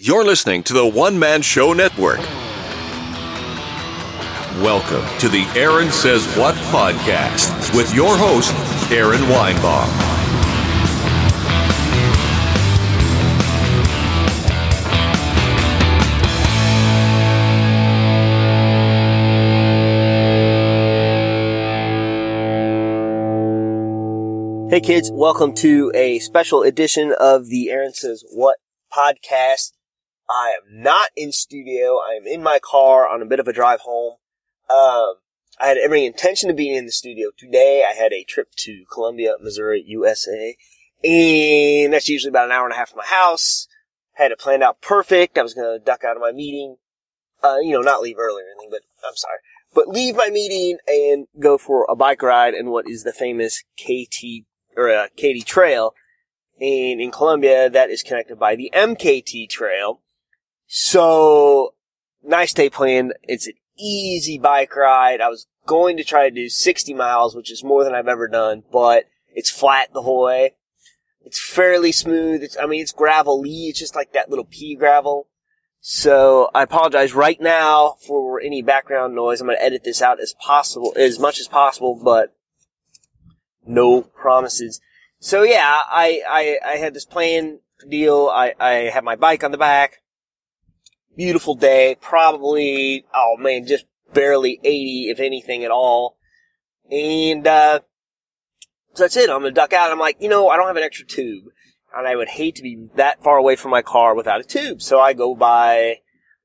You're listening to the One Man Show Network. Welcome to the Aaron Says What Podcast with your host, Aaron Weinbaum. Hey kids, welcome to a special edition of the Aaron Says What Podcast. I am not in studio. I am in my car on a bit of a drive home. I had every intention of being in the studio today. I had a trip to Columbia, Missouri, USA, and that's usually about an hour and a half from my house. I had it planned out perfect. I was going to duck out of my meeting, not leave early or anything, but leave my meeting and go for a bike ride in what is the famous Katy Trail. And in Columbia, that is connected by the MKT Trail. So, nice day planned. It's an easy bike ride. I was going to try to do 60 miles, which is more than I've ever done, but it's flat the whole way. It's fairly smooth. It's gravelly. It's just like that little pea gravel. So, I apologize right now for any background noise. I'm going to edit this out as much as possible, but no promises. So yeah, I had this plan deal. I had my bike on the back. Beautiful day. Probably, just barely 80, if anything at all. And, so that's it. I'm gonna duck out. I'm like, I don't have an extra tube. And I would hate to be that far away from my car without a tube. So I go by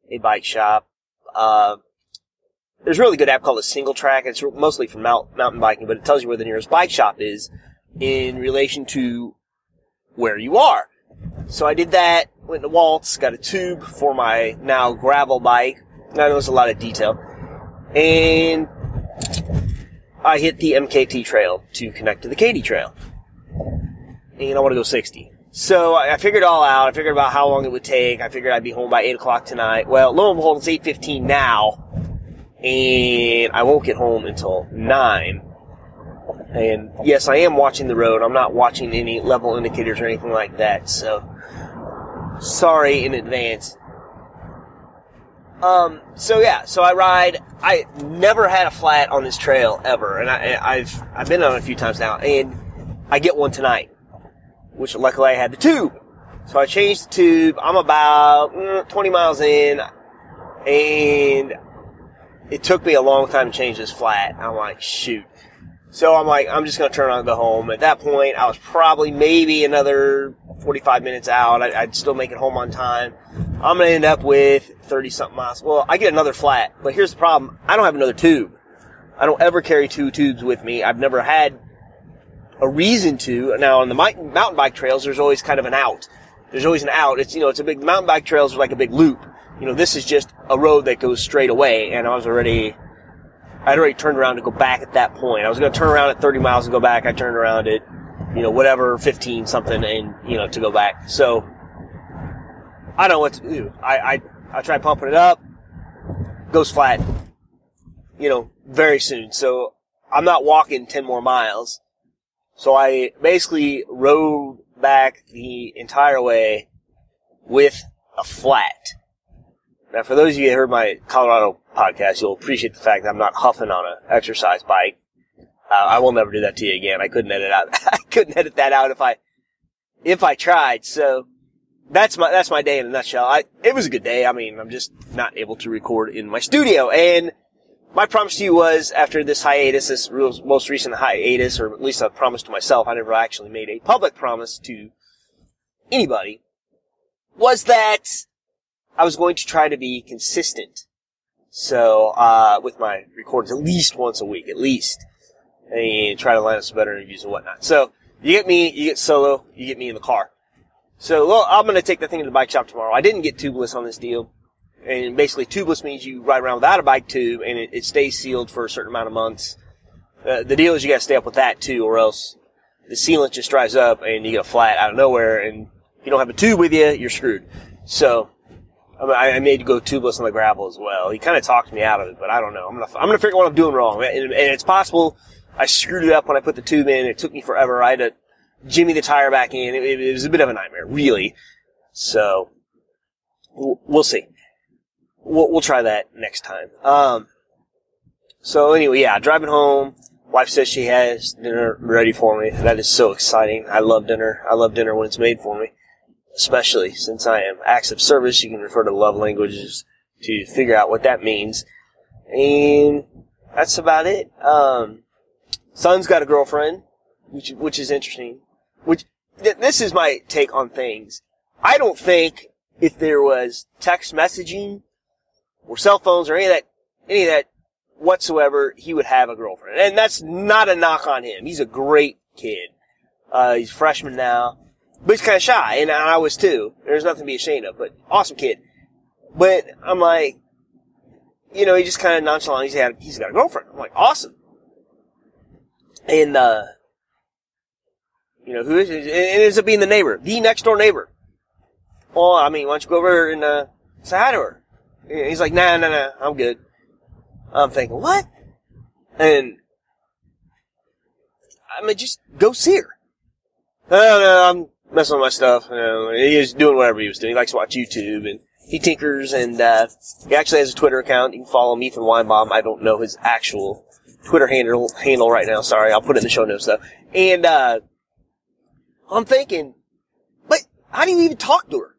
a bike shop. There's a really good app called a Single Track. It's mostly for mountain biking, but it tells you where the nearest bike shop is in relation to where you are. So I did that, went to Waltz, got a tube for my now gravel bike. Now there's a lot of detail. And I hit the MKT Trail to connect to the Katy Trail. And I want to go 60. So I figured it all out. I figured about how long it would take. I figured I'd be home by 8 o'clock tonight. Well, lo and behold, it's 8:15 now. And I won't get home until 9. And yes, I am watching the road. I'm not watching any level indicators or anything like that, so sorry in advance. So I ride. I never had a flat on this trail ever, and I've been on it a few times now, and I get one tonight, which luckily I had the tube. So I changed the tube. I'm about 20 miles in, and it took me a long time to change this flat. I'm like, shoot. So I'm like, I'm just going to turn on and go home. At that point, I was probably maybe another 45 minutes out. I'd still make it home on time. I'm going to end up with 30-something miles. Well, I get another flat, but here's the problem. I don't have another tube. I don't ever carry two tubes with me. I've never had a reason to. Now, on the mountain bike trails, there's always kind of an out. There's always an out. It's a big, mountain bike trails are like a big loop. This is just a road that goes straight away, and I'd already turned around to go back at that point. I was going to turn around at 30 miles and go back. I turned around at, 15 something and, to go back. So, I don't know what to do. I try pumping it up. Goes flat, very soon. So, I'm not walking 10 more miles. So, I basically rode back the entire way with a flat. Now, for those of you who heard my Colorado podcast, you'll appreciate the fact that I'm not huffing on an exercise bike. I will never do that to you again. I couldn't edit that out if I tried. So that's my day in a nutshell. It was a good day. I'm just not able to record in my studio. And my promise to you was, after this hiatus, this most recent hiatus, or at least a promise to myself, I never actually made a public promise to anybody, was that I was going to try to be consistent. So, with my recordings, at least once a week, at least. And try to line up some better interviews and whatnot. So, you get me, you get solo, you get me in the car. So, I'm gonna take the thing to the bike shop tomorrow. I didn't get tubeless on this deal. And basically, tubeless means you ride around without a bike tube, and it stays sealed for a certain amount of months. The deal is you gotta stay up with that too, or else the sealant just dries up and you get a flat out of nowhere, and if you don't have a tube with you, you're screwed. So, I made to go tubeless on the gravel as well. He kind of talked me out of it, but I don't know. I'm gonna figure out what I'm doing wrong, and it's possible I screwed it up when I put the tube in. It took me forever. I had to jimmy the tire back in. It was a bit of a nightmare, really. So we'll see. We'll try that next time. So anyway, yeah, driving home. Wife says she has dinner ready for me. That is so exciting. I love dinner. I love dinner when it's made for me, especially since I am acts of service. You can refer to love languages to figure out what that means. And that's about it. Son's got a girlfriend, which is interesting. This is my take on things. I don't think if there was text messaging or cell phones or any of that whatsoever, he would have a girlfriend. And that's not a knock on him. He's a great kid. He's a freshman now. But he's kind of shy, and I was too. There's nothing to be ashamed of, but awesome kid. But I'm like, you know, he just kind of nonchalant. He's got a girlfriend. I'm like, awesome. And, you know, who is it? It ends up being the neighbor, the next door neighbor. Oh, I mean, why don't you go over and, say hi to her? And he's like, nah, I'm good. I'm thinking, what? And, I mean, just go see her. No, I'm messing with my stuff. You know, he was doing whatever he was doing. He likes to watch YouTube, and he tinkers, and he actually has a Twitter account. You can follow him, Ethan Weinbaum. I don't know his actual Twitter handle right now. Sorry, I'll put it in the show notes, though. And I'm thinking, but how do you even talk to her?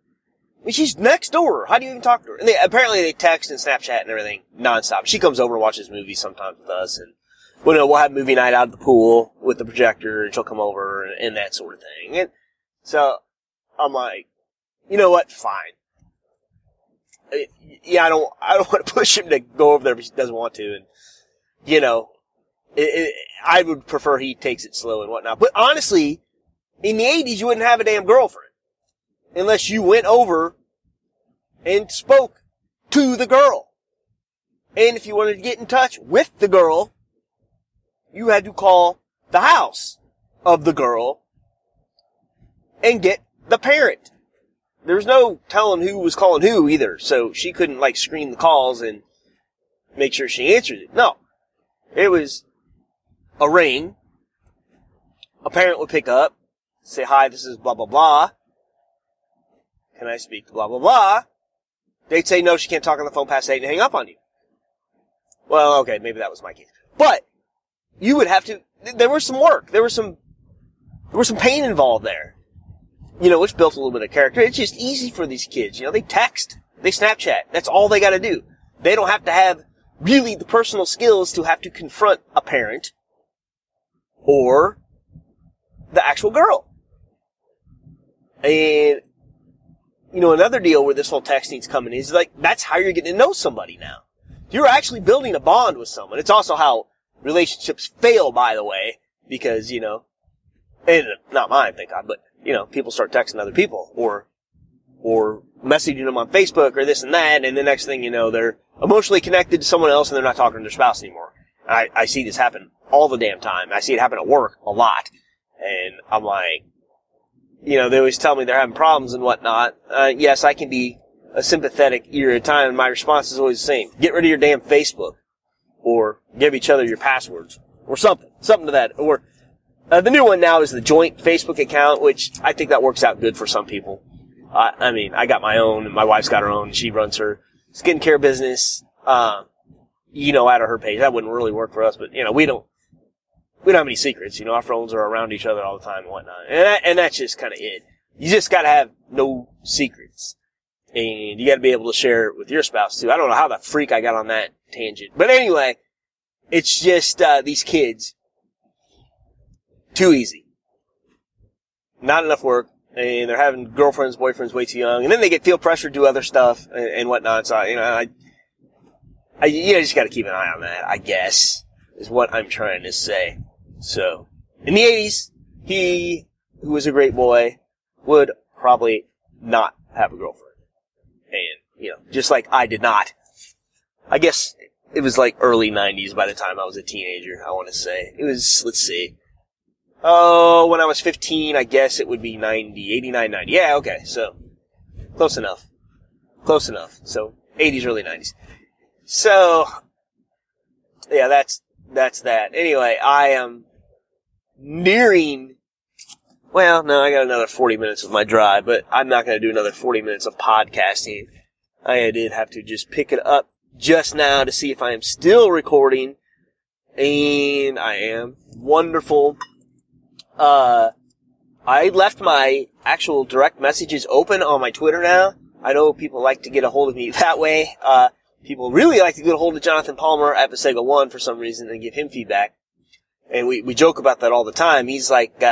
I mean, she's next door. How do you even talk to her? And apparently they text and Snapchat and everything nonstop. She comes over and watches movies sometimes with us, and we'll have movie night out at the pool with the projector, and she'll come over and that sort of thing. And so I'm like, you know what? Fine. Yeah, I don't want to push him to go over there, but he doesn't want to. And you know, I would prefer he takes it slow and whatnot. But honestly, in the 80s, you wouldn't have a damn girlfriend unless you went over and spoke to the girl. And if you wanted to get in touch with the girl, you had to call the house of the girl and get the parent. There was no telling who was calling who either, so she couldn't, like, screen the calls and make sure she answered it. No. It was a ring. A parent would pick up, say, hi, this is blah, blah, blah. Can I speak to blah, blah, blah? They'd say, no, she can't talk on the phone past 8 and hang up on you. Well, okay, maybe that was my case. But you would have to, there was some work. There was some pain involved there. You know, which built a little bit of character. It's just easy for these kids. You know, they text, they Snapchat. That's all they got to do. They don't have to have really the personal skills to have to confront a parent or the actual girl. And, you know, another deal where this whole texting's coming is, like, that's how you're getting to know somebody now. You're actually building a bond with someone. It's also how relationships fail, by the way, because, you know, and not mine, thank God, but, you know, people start texting other people or messaging them on Facebook or this and that, and the next thing you know, they're emotionally connected to someone else and they're not talking to their spouse anymore. I see this happen all the damn time. I see it happen at work a lot. And I'm like, you know, they always tell me they're having problems and whatnot. Yes, I can be a sympathetic ear at a time, and my response is always the same. Get rid of your damn Facebook, or give each other your passwords, or something to that, or... the new one now is the joint Facebook account, which I think that works out good for some people. I mean, I got my own, and my wife's got her own. She runs her skincare business, you know, out of her page. That wouldn't really work for us, but, you know, we don't have any secrets. You know, our phones are around each other all the time and whatnot. And that's just kind of it. You just got to have no secrets. And you got to be able to share it with your spouse, too. I don't know how the freak I got on that tangent. But anyway, it's just these kids... Too easy. Not enough work, and they're having girlfriends, boyfriends way too young, and then they feel pressure to do other stuff and whatnot. So, you know, I just gotta keep an eye on that, I guess, is what I'm trying to say. So, in the 80s, he, who was a great boy, would probably not have a girlfriend. And, you know, just like I did not. I guess it was like early 90s by the time I was a teenager, I want to say. It was, let's see. Oh, when I was 15, I guess it would be 89, 90. Yeah, okay, so close enough. So 80s, early 90s. So yeah, that's that. Anyway, I am nearing. Well, no, I got another 40 minutes of my drive, but I'm not going to do another 40 minutes of podcasting. I did have to just pick it up just now to see if I am still recording. And I am. Wonderful. I left my actual direct messages open on my Twitter now. I know people like to get a hold of me that way. People really like to get a hold of Jonathan Palmer at Visega One for some reason and give him feedback. And we joke about that all the time. He's like,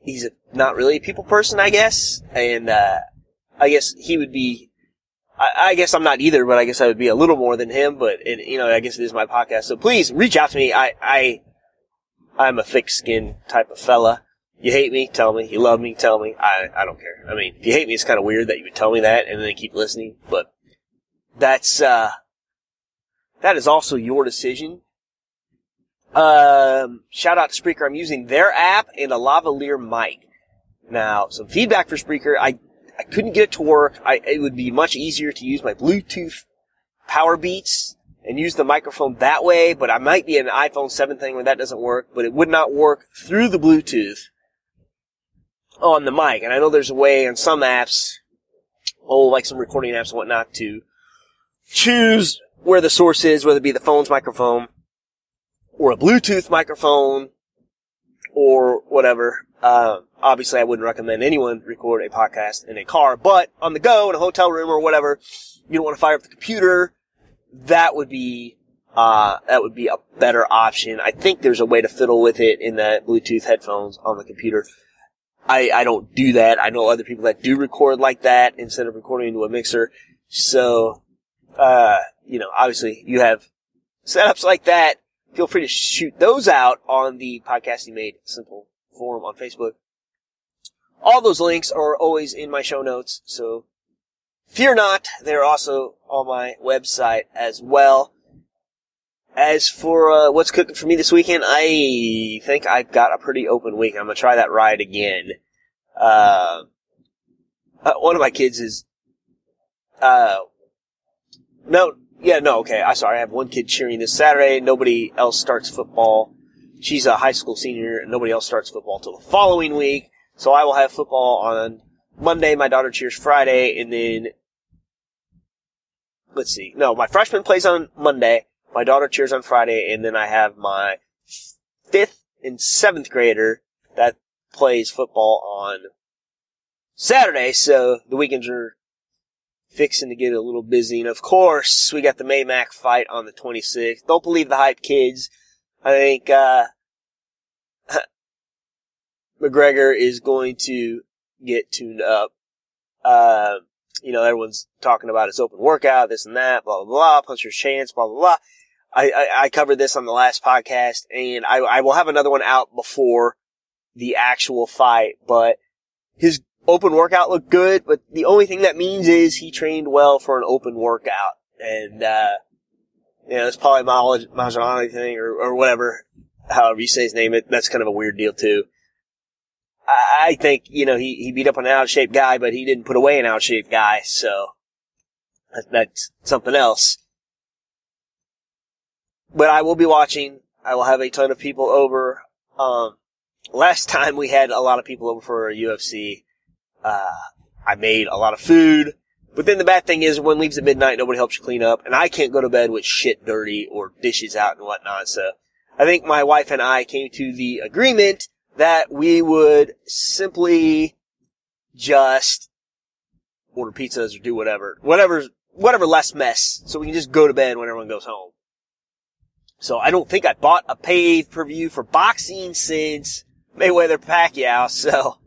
he's not really a people person, I guess. And, I guess he would be, I guess I'm not either, but I guess I would be a little more than him. But, and, you know, I guess it is my podcast. So please reach out to me. I'm a thick-skinned type of fella. You hate me, tell me. You love me, tell me. I don't care. I mean, if you hate me, it's kind of weird that you would tell me that and then keep listening. But that's, that is also your decision. Shout out to Spreaker. I'm using their app and a lavalier mic. Now, some feedback for Spreaker. I couldn't get it to work. It would be much easier to use my Bluetooth Powerbeats and use the microphone that way, but I might be an iPhone 7 thing where that doesn't work, but it would not work through the Bluetooth on the mic. And I know there's a way on some apps, like some recording apps and whatnot, to choose where the source is, whether it be the phone's microphone or a Bluetooth microphone or whatever. Obviously I wouldn't recommend anyone record a podcast in a car, but on the go, in a hotel room or whatever, you don't want to fire up the computer. That would be a better option. I think there's a way to fiddle with it in the Bluetooth headphones on the computer. I don't do that. I know other people that do record like that instead of recording into a mixer. So, you know, obviously you have setups like that. Feel free to shoot those out on the Podcasting Made Simple forum on Facebook. All those links are always in my show notes, so fear not, they're also on my website as well. As for what's cooking for me this weekend, I think I've got a pretty open week. I'm going to try that ride again. One of my kids is... I have one kid cheering this Saturday. Nobody else starts football. She's a high school senior, and nobody else starts football till the following week. So I will have football on Monday, my daughter cheers Friday, and then, my freshman plays on Monday, my daughter cheers on Friday, and then I have my 5th and 7th grader that plays football on Saturday, so the weekends are fixing to get a little busy, and of course, we got the Maymac fight on the 26th. Don't believe the hype, kids. I think, McGregor is going to get tuned up. You know, everyone's talking about his open workout, this and that, blah, blah, blah, puncher's chance, blah, blah, blah. I covered this on the last podcast, and I will have another one out before the actual fight, but his open workout looked good, but the only thing that means is he trained well for an open workout. And, you know, it's probably Mahjong thing or whatever, however you say his name, that's kind of a weird deal too. I think, you know, he beat up on an out-of-shape guy, but he didn't put away an out-of-shape guy, so that's something else. But I will be watching. I will have a ton of people over. Last time we had a lot of people over for UFC. I made a lot of food. But then the bad thing is everyone leaves at midnight, nobody helps you clean up, and I can't go to bed with shit dirty or dishes out and whatnot. So I think my wife and I came to the agreement that we would simply just order pizzas or do whatever less mess, so we can just go to bed when everyone goes home. So I don't think I bought a pay-per-view for boxing since Mayweather Pacquiao, so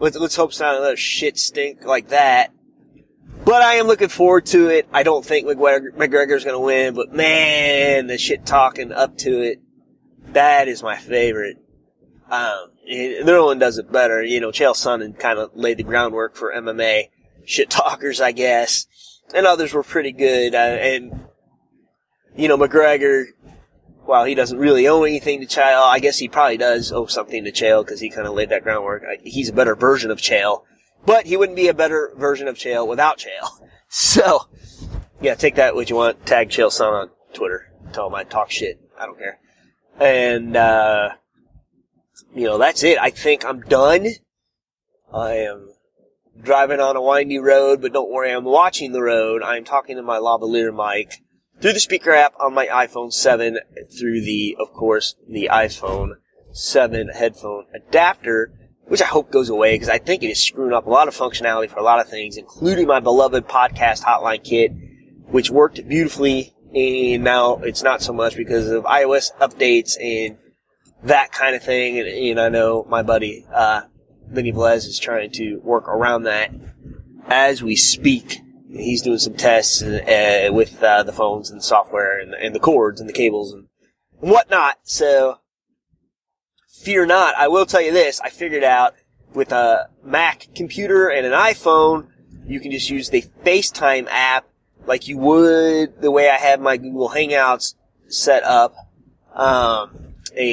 let's hope it's not another shit stink like that. But I am looking forward to it. I don't think McGregor's gonna win, but man, the shit talking up to it, that is my favorite. No one does it better. You know, Chael Sonnen kind of laid the groundwork for MMA shit talkers, I guess. And others were pretty good. And, you know, McGregor, while he doesn't really owe anything to Chael, I guess he probably does owe something to Chael because he kind of laid that groundwork. He's a better version of Chael. But he wouldn't be a better version of Chael without Chael. So, yeah, take that what you want. Tag Chael Sonnen on Twitter. Tell him I talk shit. I don't care. And, you know, that's it. I think I'm done. I am driving on a windy road, but don't worry, I'm watching the road. I'm talking to my lavalier mic through the speaker app on my iPhone 7 through the, of course, the iPhone 7 headphone adapter, which I hope goes away because I think it is screwing up a lot of functionality for a lot of things, including my beloved podcast hotline kit, which worked beautifully, and now it's not so much because of iOS updates and that kind of thing. And I know my buddy Vinny Velez is trying to work around that as we speak. He's doing some tests with the phones and the software and the cords and the cables and whatnot. So fear not. I will tell you this. I figured out with a Mac computer and an iPhone, you can just use the FaceTime app like you would the way I have my Google Hangouts set up and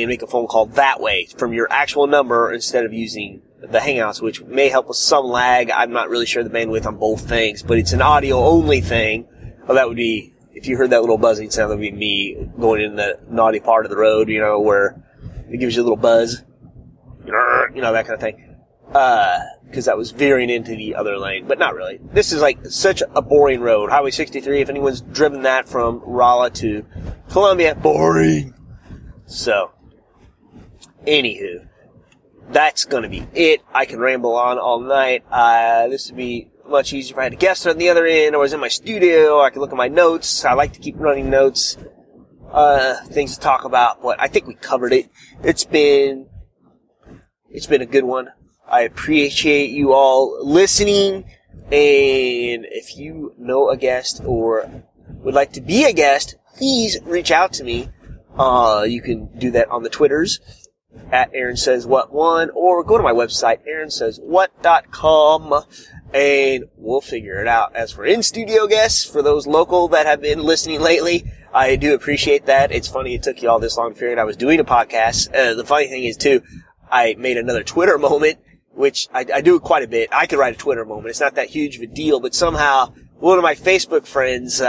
make a phone call that way from your actual number instead of using the Hangouts, which may help with some lag. I'm not really sure the bandwidth on both things, but it's an audio-only thing. Well, that would be, if you heard that little buzzing sound, that would be me going in the naughty part of the road, you know, where it gives you a little buzz, you know, that kind of thing. Because that was veering into the other lane, but not really. This is like such a boring road. Highway 63, if anyone's driven that from Rolla to Columbia, boring. So, anywho, that's going to be it. I can ramble on all night. This would be much easier if I had a guest on the other end or was in my studio. I could look at my notes. I like to keep running notes, things to talk about, but I think we covered it. It's been a good one. I appreciate you all listening, and if you know a guest or would like to be a guest, please reach out to me. You can do that on the Twitters, at Aaron Says What One, or go to my website, AaronSaysWhat.com, and we'll figure it out. As for in-studio guests, for those local that have been listening lately, I do appreciate that. It's funny it took you all this long period. I was doing a podcast. The funny thing is, too, I made another Twitter moment, which I do quite a bit. I could write a Twitter moment. It's not that huge of a deal, but somehow one of my Facebook friends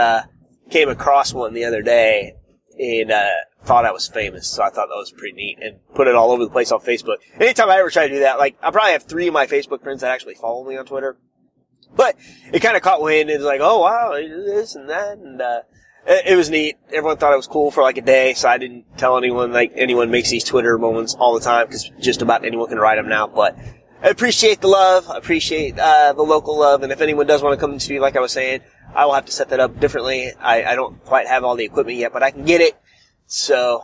came across one the other day and thought I was famous, so I thought that was pretty neat, and put it all over the place on Facebook. Anytime I ever try to do that, like, I probably have 3 of my Facebook friends that actually follow me on Twitter, but it kind of caught wind, and it was like, oh, wow, this and that, and it was neat. Everyone thought it was cool for like a day, so I didn't tell anyone, like, anyone makes these Twitter moments all the time, because just about anyone can write them now, but I appreciate the love, I appreciate the local love, and if anyone does want to come to me, like I was saying, I will have to set that up differently. I don't quite have all the equipment yet, but I can get it. So,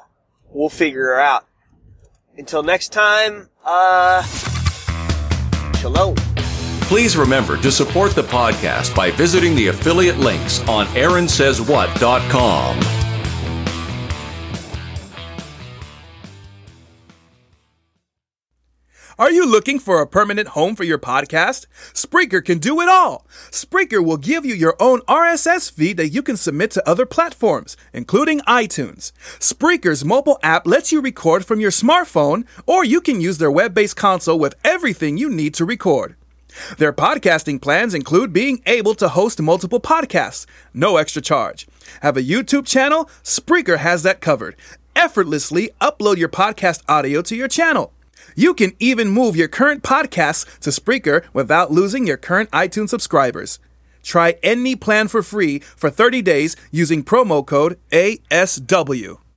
we'll figure her out. Until next time, shalom. Please remember to support the podcast by visiting the affiliate links on AaronSaysWhat.com. Are you looking for a permanent home for your podcast? Spreaker can do it all. Spreaker will give you your own RSS feed that you can submit to other platforms, including iTunes. Spreaker's mobile app lets you record from your smartphone, or you can use their web-based console with everything you need to record. Their podcasting plans include being able to host multiple podcasts, no extra charge. Have a YouTube channel? Spreaker has that covered. Effortlessly upload your podcast audio to your channel. You can even move your current podcasts to Spreaker without losing your current iTunes subscribers. Try any plan for free for 30 days using promo code ASW.